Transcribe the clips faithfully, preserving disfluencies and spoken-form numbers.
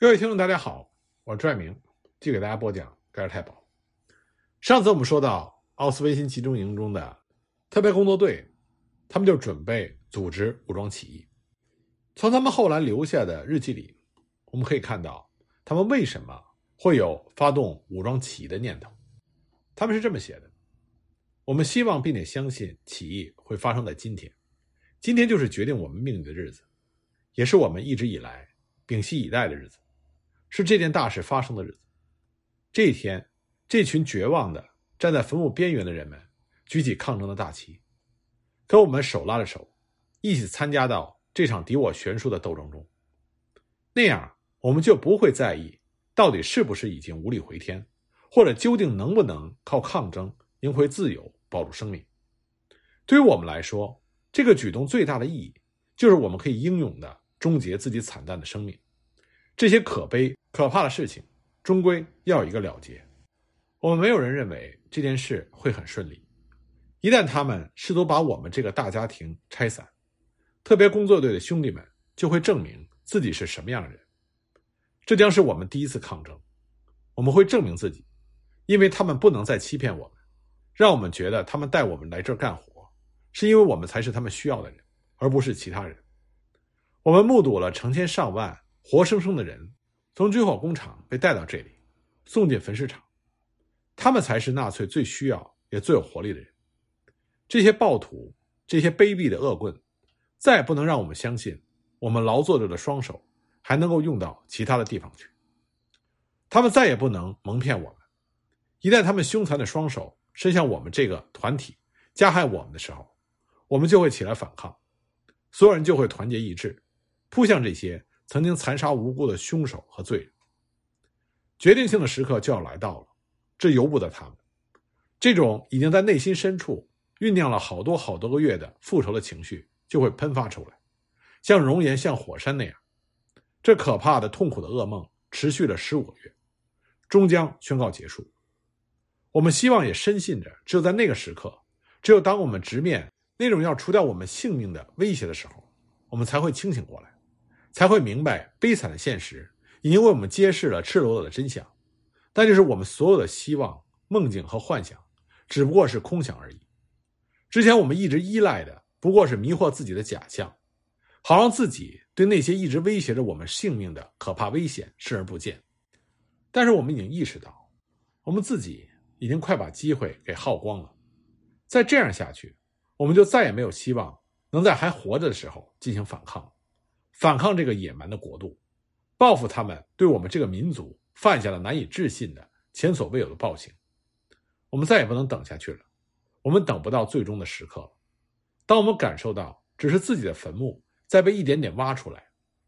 各位听众大家好，我是朱爱明，继续给大家播讲盖尔太保。上次我们说到奥斯维辛集中营中的特派工作队，他们就准备组织武装起义。从他们后来留下的日记里，我们可以看到他们为什么会有发动武装起义的念头。他们是这么写的：我们希望并且相信起义会发生在今天，今天就是决定我们命运的日子，也是我们一直以来屏息以待的日子，是这件大事发生的日子。这一天，这群绝望的站在坟墓边缘的人们举起抗争的大旗，跟我们手拉着手一起参加到这场敌我悬殊的斗争中。那样我们就不会在意到底是不是已经无力回天，或者究竟能不能靠抗争赢回自由，保住生命。对于我们来说，这个举动最大的意义就是我们可以英勇地终结自己惨淡的生命。这些可悲可怕的事情终归要有一个了结。我们没有人认为这件事会很顺利，一旦他们试图把我们这个大家庭拆散，特别工作队的兄弟们就会证明自己是什么样的人。这将是我们第一次抗争，我们会证明自己，因为他们不能再欺骗我们，让我们觉得他们带我们来这儿干活，是因为我们才是他们需要的人，而不是其他人。我们目睹了成千上万活生生的人从军火工厂被带到这里，送进焚尸场，他们才是纳粹最需要也最有活力的人。这些暴徒，这些卑鄙的恶棍，再也不能让我们相信我们劳作者的双手还能够用到其他的地方去。他们再也不能蒙骗我们，一旦他们凶残的双手伸向我们这个团体加害我们的时候，我们就会起来反抗，所有人就会团结一致，扑向这些曾经残杀无辜的凶手和罪人。决定性的时刻就要来到了，这由不得他们。这种已经在内心深处酝酿了好多好多个月的复仇的情绪就会喷发出来，像熔岩像火山那样。这可怕的痛苦的噩梦持续了十五个月，终将宣告结束。我们希望也深信着，只有在那个时刻，只有当我们直面那种要除掉我们性命的威胁的时候，我们才会清醒过来，才会明白悲惨的现实已经为我们揭示了赤裸裸的真相，那就是我们所有的希望、梦境和幻想只不过是空想而已。之前我们一直依赖的不过是迷惑自己的假象，好让自己对那些一直威胁着我们性命的可怕危险视而不见。但是我们已经意识到，我们自己已经快把机会给耗光了，再这样下去，我们就再也没有希望能在还活着的时候进行反抗，反抗这个野蛮的国度，报复他们对我们这个民族犯下了难以置信的前所未有的暴行。我们再也不能等下去了，我们等不到最终的时刻了。当我们感受到只是自己的坟墓在被一点点挖出来，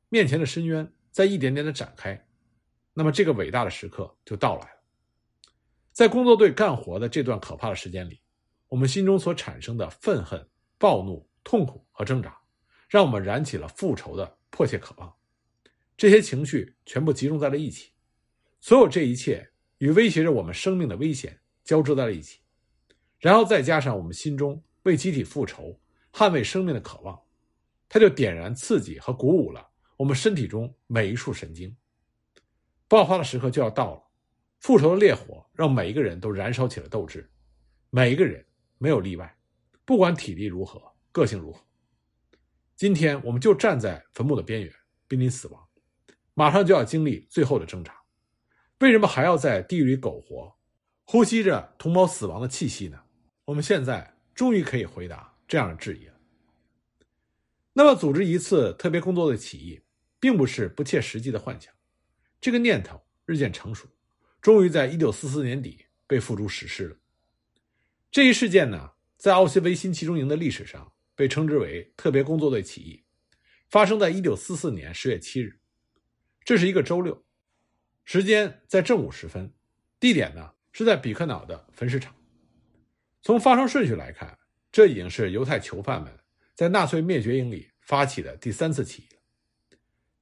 面前的深渊在一点点的展开，那么这个伟大的时刻就到来了。在工作队干活的这段可怕的时间里，我们心中所产生的愤恨、暴怒、痛苦和挣扎，让我们燃起了复仇的迫切渴望。这些情绪全部集中在了一起，所有这一切与威胁着我们生命的危险交织在了一起，然后再加上我们心中为集体复仇、捍卫生命的渴望，它就点燃、刺激和鼓舞了我们身体中每一处神经。爆发的时刻就要到了，复仇的烈火让每一个人都燃烧起了斗志，每一个人没有例外，不管体力如何，个性如何。今天我们就站在坟墓的边缘，濒临死亡，马上就要经历最后的挣扎。为什么还要在地狱里苟活，呼吸着同胞死亡的气息呢？我们现在终于可以回答这样的质疑了。那么组织一次特别工作队起义并不是不切实际的幻想，这个念头日渐成熟，终于在一九四四年底被付诸实施了。这一事件呢，在奥斯维辛集中营的历史上被称之为特别工作队起义，发生在一九四四年十月七日，这是一个周六，时间在正午时分，地点呢是在比克瑙的焚尸场。从发生顺序来看，这已经是犹太囚犯们在纳粹灭绝营里发起的第三次起义了。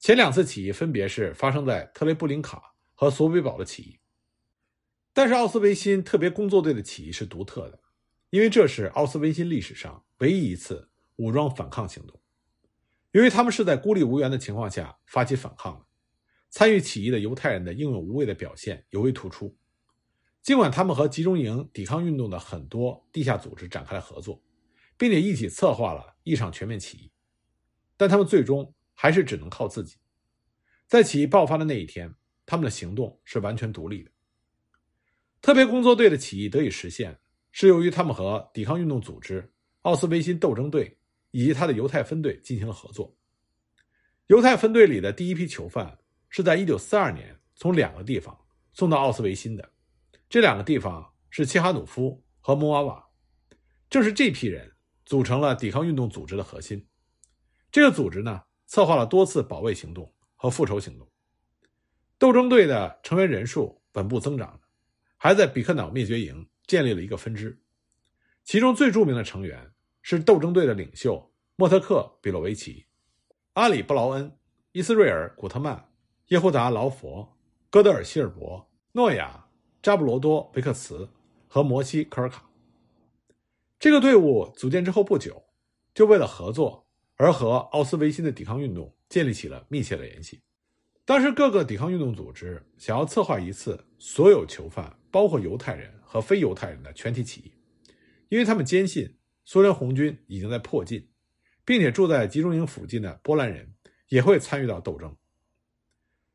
前两次起义分别是发生在特雷布林卡和索比堡的起义，但是奥斯维辛特别工作队的起义是独特的，因为这是奥斯维辛历史上唯一一次武装反抗行动。由于他们是在孤立无援的情况下发起反抗的，参与起义的犹太人的英勇无畏的表现尤为突出。尽管他们和集中营抵抗运动的很多地下组织展开了合作，并且一起策划了一场全面起义，但他们最终还是只能靠自己。在起义爆发的那一天，他们的行动是完全独立的。特别工作队的起义得以实现，是由于他们和抵抗运动组织、奥斯维辛斗争队以及他的犹太分队进行了合作。犹太分队里的第一批囚犯是在一九四二年从两个地方送到奥斯维辛的，这两个地方是切哈努夫和穆瓦瓦。正是这批人组成了抵抗运动组织的核心。这个组织呢，策划了多次保卫行动和复仇行动。斗争队的成员人数稳步增长，还在比克瑙灭绝营建立了一个分支。其中最著名的成员是斗争队的领袖莫特克·比洛维奇、阿里·布劳恩、伊斯瑞尔·古特曼、耶胡达·劳佛、戈德尔·希尔伯、诺亚、扎布罗多·维克茨和摩西·科尔卡。这个队伍组建之后不久，就为了合作而和奥斯维辛的抵抗运动建立起了密切的联系。当时各个抵抗运动组织想要策划一次所有囚犯，包括犹太人和非犹太人的全体起义，因为他们坚信苏联红军已经在迫近，并且住在集中营附近的波兰人也会参与到斗争。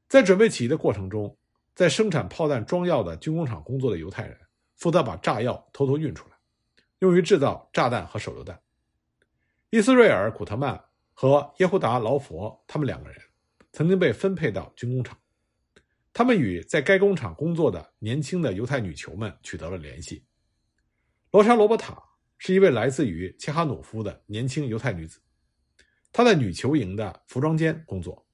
在准备起义的过程中，在生产炮弹装药的军工厂工作的犹太人负责把炸药偷偷运出来，用于制造炸弹和手榴弹。伊斯瑞尔·古特曼和耶胡达·劳佛他们两个人曾经被分配到军工厂，他们与在该工厂工作的年轻的犹太女囚们取得了联系。罗莎·罗伯塔是一位来自于切哈努夫的年轻犹太女子，她在女囚营的服装间工作，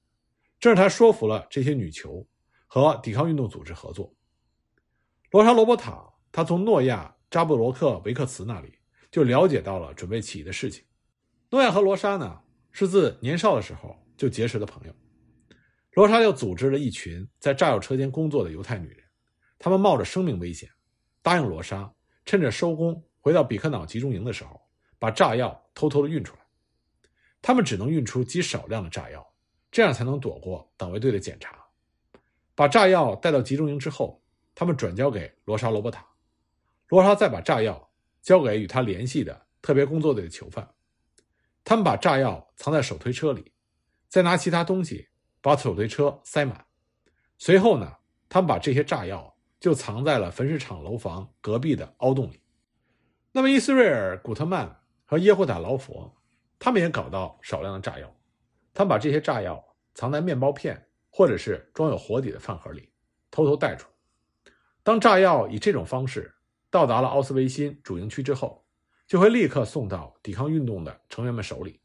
正是她说服了这些女囚和抵抗运动组织合作。罗莎·罗伯塔她从诺亚·扎布罗克维克茨那里就了解到了准备起义的事情。诺亚和罗莎呢，是自年少的时候就结识的朋友。罗莎又组织了一群在炸药车间工作的犹太女人，她们冒着生命危险答应罗莎，趁着收工回到比克瑙集中营的时候把炸药偷偷的运出来。她们只能运出极少量的炸药，这样才能躲过党卫队的检查。把炸药带到集中营之后，她们转交给罗莎·罗伯塔，罗莎再把炸药交给与她联系的特别工作队的囚犯。他们把炸药藏在手推车里，再拿其他东西把手推车塞满。随后呢，他们把这些炸药就藏在了焚尸厂楼房隔壁的凹洞里。那么伊斯瑞尔·古特曼和耶胡达·劳佛他们也搞到少量的炸药，他们把这些炸药藏在面包片或者是装有火底的饭盒里偷偷带出。当炸药以这种方式到达了奥斯维辛主营区之后，就会立刻送到抵抗运动的成员们手里。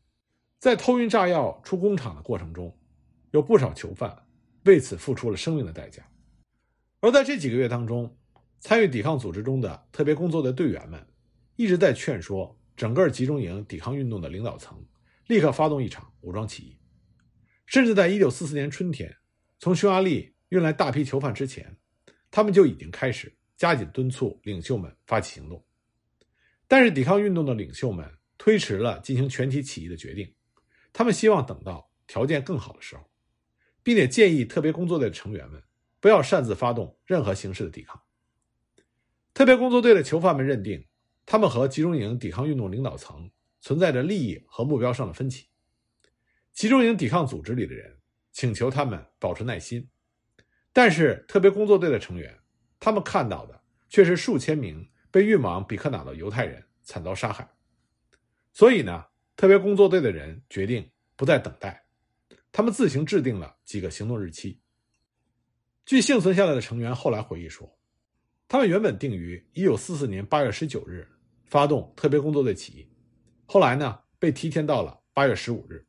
在偷运炸药出工厂的过程中，有不少囚犯为此付出了生命的代价。而在这几个月当中，参与抵抗组织中的特别工作的队员们一直在劝说整个集中营抵抗运动的领导层立刻发动一场武装起义。甚至在一九四四年春天从匈牙利运来大批囚犯之前，他们就已经开始加紧敦促领袖们发起行动。但是抵抗运动的领袖们推迟了进行全体起义的决定，他们希望等到条件更好的时候，并且建议特别工作队的成员们不要擅自发动任何形式的抵抗。特别工作队的囚犯们认定，他们和集中营抵抗运动领导层存在着利益和目标上的分歧。集中营抵抗组织里的人请求他们保持耐心，但是特别工作队的成员，他们看到的却是数千名被运往比克瑙的犹太人惨遭杀害。所以呢，特别工作队的人决定不再等待，他们自行制定了几个行动日期。据幸存下来的成员后来回忆说，他们原本定于一九四四年八月十九日发动特别工作队起义，后来呢被提前到了八月十五日。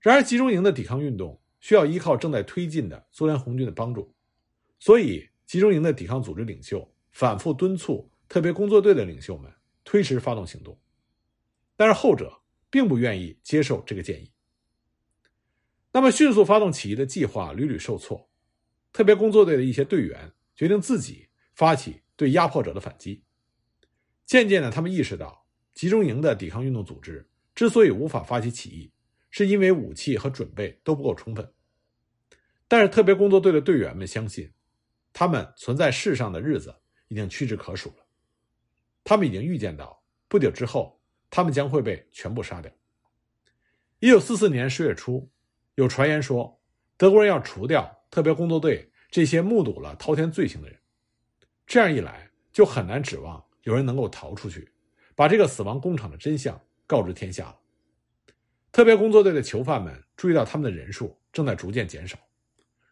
然而集中营的抵抗运动需要依靠正在推进的苏联红军的帮助，所以集中营的抵抗组织领袖反复敦促特别工作队的领袖们推迟发动行动，但是后者并不愿意接受这个建议。那么迅速发动起义的计划屡屡受挫，特别工作队的一些队员决定自己发起对压迫者的反击。渐渐的，他们意识到集中营的抵抗运动组织之所以无法发起起义，是因为武器和准备都不够充分。但是特别工作队的队员们相信，他们存在世上的日子已经屈指可数了。他们已经预见到，不久之后，他们将会被全部杀掉。一九四四年十月初，有传言说，德国人要除掉特别工作队这些目睹了滔天罪行的人。这样一来，就很难指望有人能够逃出去，把这个死亡工厂的真相告知天下了。特别工作队的囚犯们注意到他们的人数正在逐渐减少，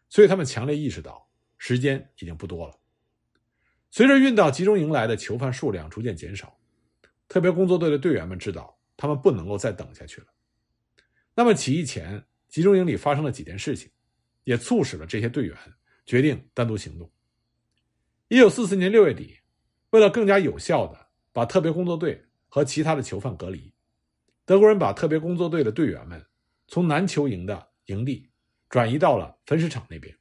所以他们强烈意识到时间已经不多了。随着运到集中营来的囚犯数量逐渐减少，特别工作队的队员们知道他们不能够再等下去了。那么起义前集中营里发生了几件事情，也促使了这些队员决定单独行动。一九四四年六月底，为了更加有效地把特别工作队和其他的囚犯隔离，德国人把特别工作队的队员们从南囚营的营地转移到了焚尸场那边。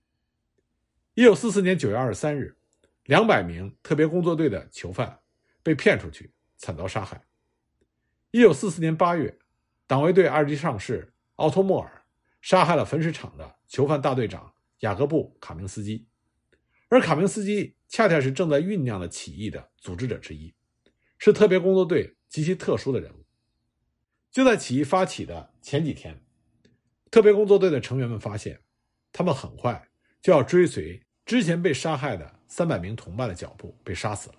一九四四年九月二十三日，两百名特别工作队的囚犯被骗出去，惨遭杀害。一九四四年八月，党卫队二级上士奥托·莫尔杀害了焚尸场的囚犯大队长雅各布·卡明斯基，而卡明斯基恰恰是正在酝酿的起义的组织者之一，是特别工作队极其特殊的人物。就在起义发起的前几天，特别工作队的成员们发现，他们很快就要追随之前被杀害的三百名同伴的脚步被杀死了。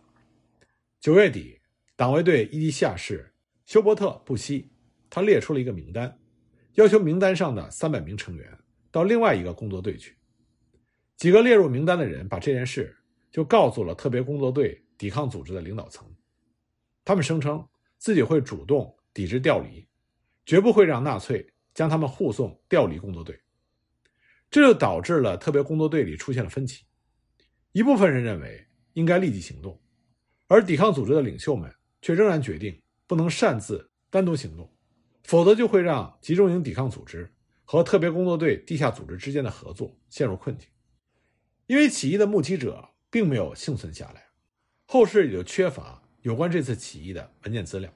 九月底，党卫队一级下士休伯特·布希，他列出了一个名单，要求名单上的三百名成员到另外一个工作队去。几个列入名单的人把这件事就告诉了特别工作队抵抗组织的领导层，他们声称自己会主动抵制调离，绝不会让纳粹将他们护送调离工作队。这就导致了特别工作队里出现了分歧，一部分人认为应该立即行动，而抵抗组织的领袖们却仍然决定不能擅自单独行动，否则就会让集中营抵抗组织和特别工作队地下组织之间的合作陷入困境。因为起义的目击者并没有幸存下来，后世也就缺乏有关这次起义的文件资料，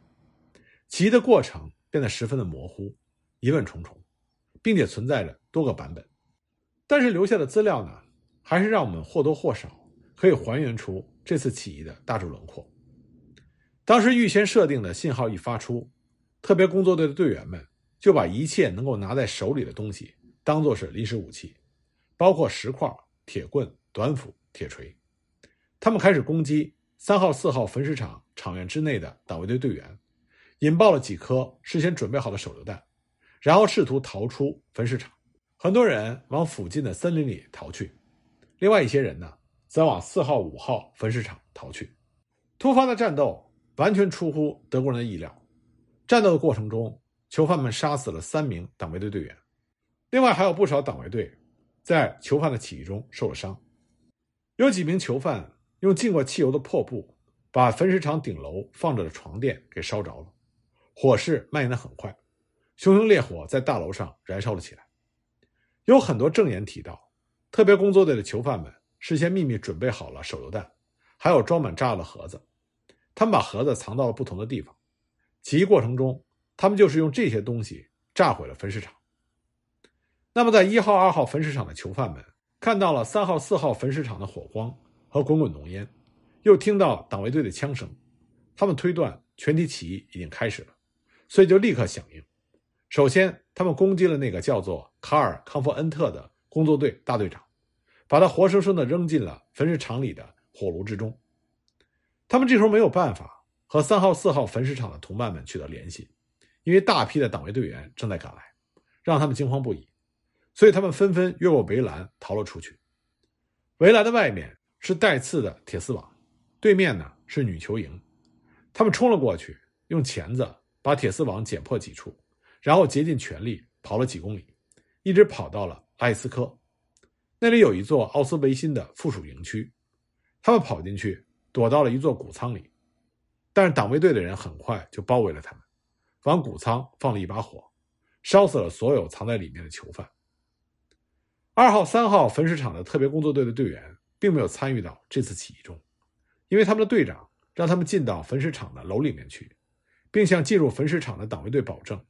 起义的过程变得十分的模糊，疑问重重，并且存在着多个版本。但是留下的资料呢，还是让我们或多或少可以还原出这次起义的大致轮廓。当时预先设定的信号一发出，特别工作队的队员们就把一切能够拿在手里的东西当作是临时武器，包括石块、铁棍、短斧、铁锤。他们开始攻击三号四号焚尸场场院之内的党卫队队员，引爆了几颗事先准备好的手榴弹，然后试图逃出焚尸场。很多人往附近的森林里逃去，另外一些人呢，则往四号五号焚尸场逃去。突发的战斗完全出乎德国人的意料，战斗的过程中，囚犯们杀死了三名党卫队队员，另外还有不少党卫队在囚犯的起义中受了伤。有几名囚犯用浸过汽油的破布把焚尸场顶楼放着的床垫给烧着了，火势蔓延得很快，熊熊烈火在大楼上燃烧了起来。有很多证言提到，特别工作队的囚犯们事先秘密准备好了手榴弹，还有装满炸药的盒子，他们把盒子藏到了不同的地方。起义过程中，他们就是用这些东西炸毁了焚尸场。那么在一号二号焚尸场的囚犯们看到了三号四号焚尸场的火光和滚滚浓烟，又听到党卫队的枪声，他们推断全体起义已经开始了，所以就立刻响应。首先他们攻击了那个叫做卡尔·康佛恩特的工作队大队长，把他活生生地扔进了焚尸场里的火炉之中。他们这时候没有办法和三号四号焚尸场的同伴们取得联系，因为大批的党卫队员正在赶来，让他们惊慌不已，所以他们纷纷越过围栏逃了出去。围栏的外面是带刺的铁丝网，对面呢是女囚营。他们冲了过去，用钳子把铁丝网剪破几处，然后竭尽全力跑了几公里，一直跑到了埃斯科。那里有一座奥斯维辛的附属营区，他们跑进去躲到了一座谷仓里，但是党卫队的人很快就包围了他们，往谷仓放了一把火，烧死了所有藏在里面的囚犯。二号三号焚尸场的特别工作队的队员并没有参与到这次起义中，因为他们的队长让他们进到焚尸场的楼里面去，并向进入焚尸场的党卫队保证，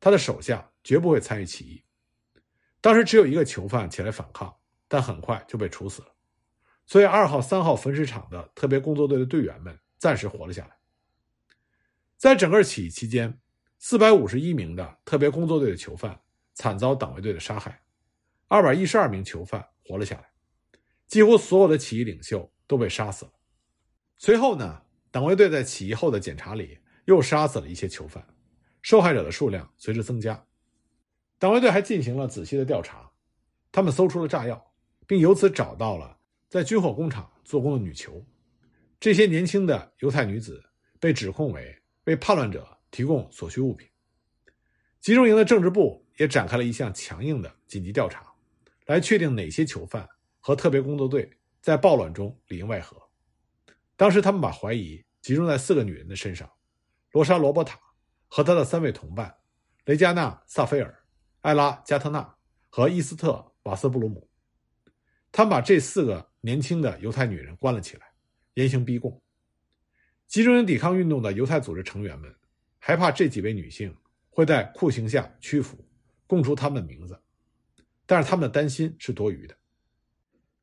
他的手下绝不会参与起义。当时只有一个囚犯前来反抗，但很快就被处死了。所以二号、三号焚尸场的特别工作队的队员们暂时活了下来。在整个起义期间，四百五十一名的特别工作队的囚犯惨遭党卫队的杀害，二百一十二名囚犯活了下来，几乎所有的起义领袖都被杀死了。随后呢，党卫队在起义后的检查里又杀死了一些囚犯，受害者的数量随之增加。党卫队还进行了仔细的调查，他们搜出了炸药，并由此找到了在军火工厂做工的女囚。这些年轻的犹太女子被指控为为叛乱者提供所需物品。集中营的政治部也展开了一项强硬的紧急调查，来确定哪些囚犯和特别工作队在暴乱中里应外合。当时他们把怀疑集中在四个女人的身上，罗莎·罗伯塔和她的三位同伴雷加纳·萨菲尔、艾拉·加特纳和伊斯特·瓦斯布鲁姆。他们把这四个年轻的犹太女人关了起来，严刑逼供。集中营抵抗运动的犹太组织成员们害怕这几位女性会在酷刑下屈服，供出他们的名字，但是他们的担心是多余的。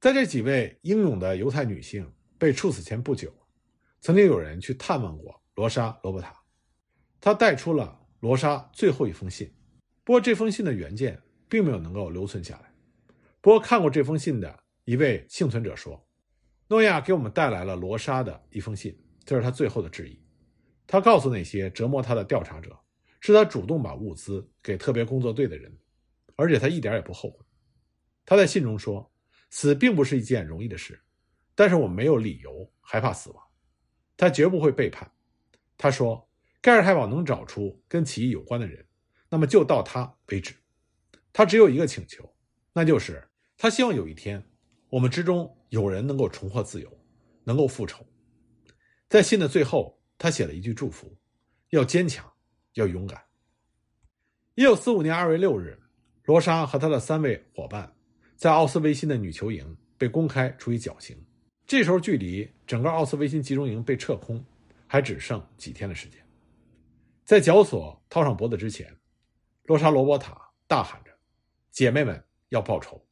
在这几位英勇的犹太女性被处死前不久，曾经有人去探望过罗莎·罗伯塔，她带出了罗莎最后一封信，不过这封信的原件并没有能够留存下来。不过看过这封信的一位幸存者说，诺亚给我们带来了罗莎的一封信，这是他最后的致意。他告诉那些折磨他的调查者，是他主动把物资给特别工作队的人，而且他一点也不后悔。他在信中说，死并不是一件容易的事，但是我没有理由害怕死亡，他绝不会背叛。他说，盖尔太保能找出跟起义有关的人，那么就到他为止。他只有一个请求，那就是他希望有一天我们之中有人能够重获自由，能够复仇。在信的最后，他写了一句祝福，要坚强，要勇敢。一九四五年二月六日，罗莎和他的三位伙伴在奥斯维辛的女囚营被公开处以绞刑。这时候距离整个奥斯维辛集中营被撤空还只剩几天的时间。在绞索套上脖子之前，罗莎·罗伯塔大喊着，姐妹们要报仇。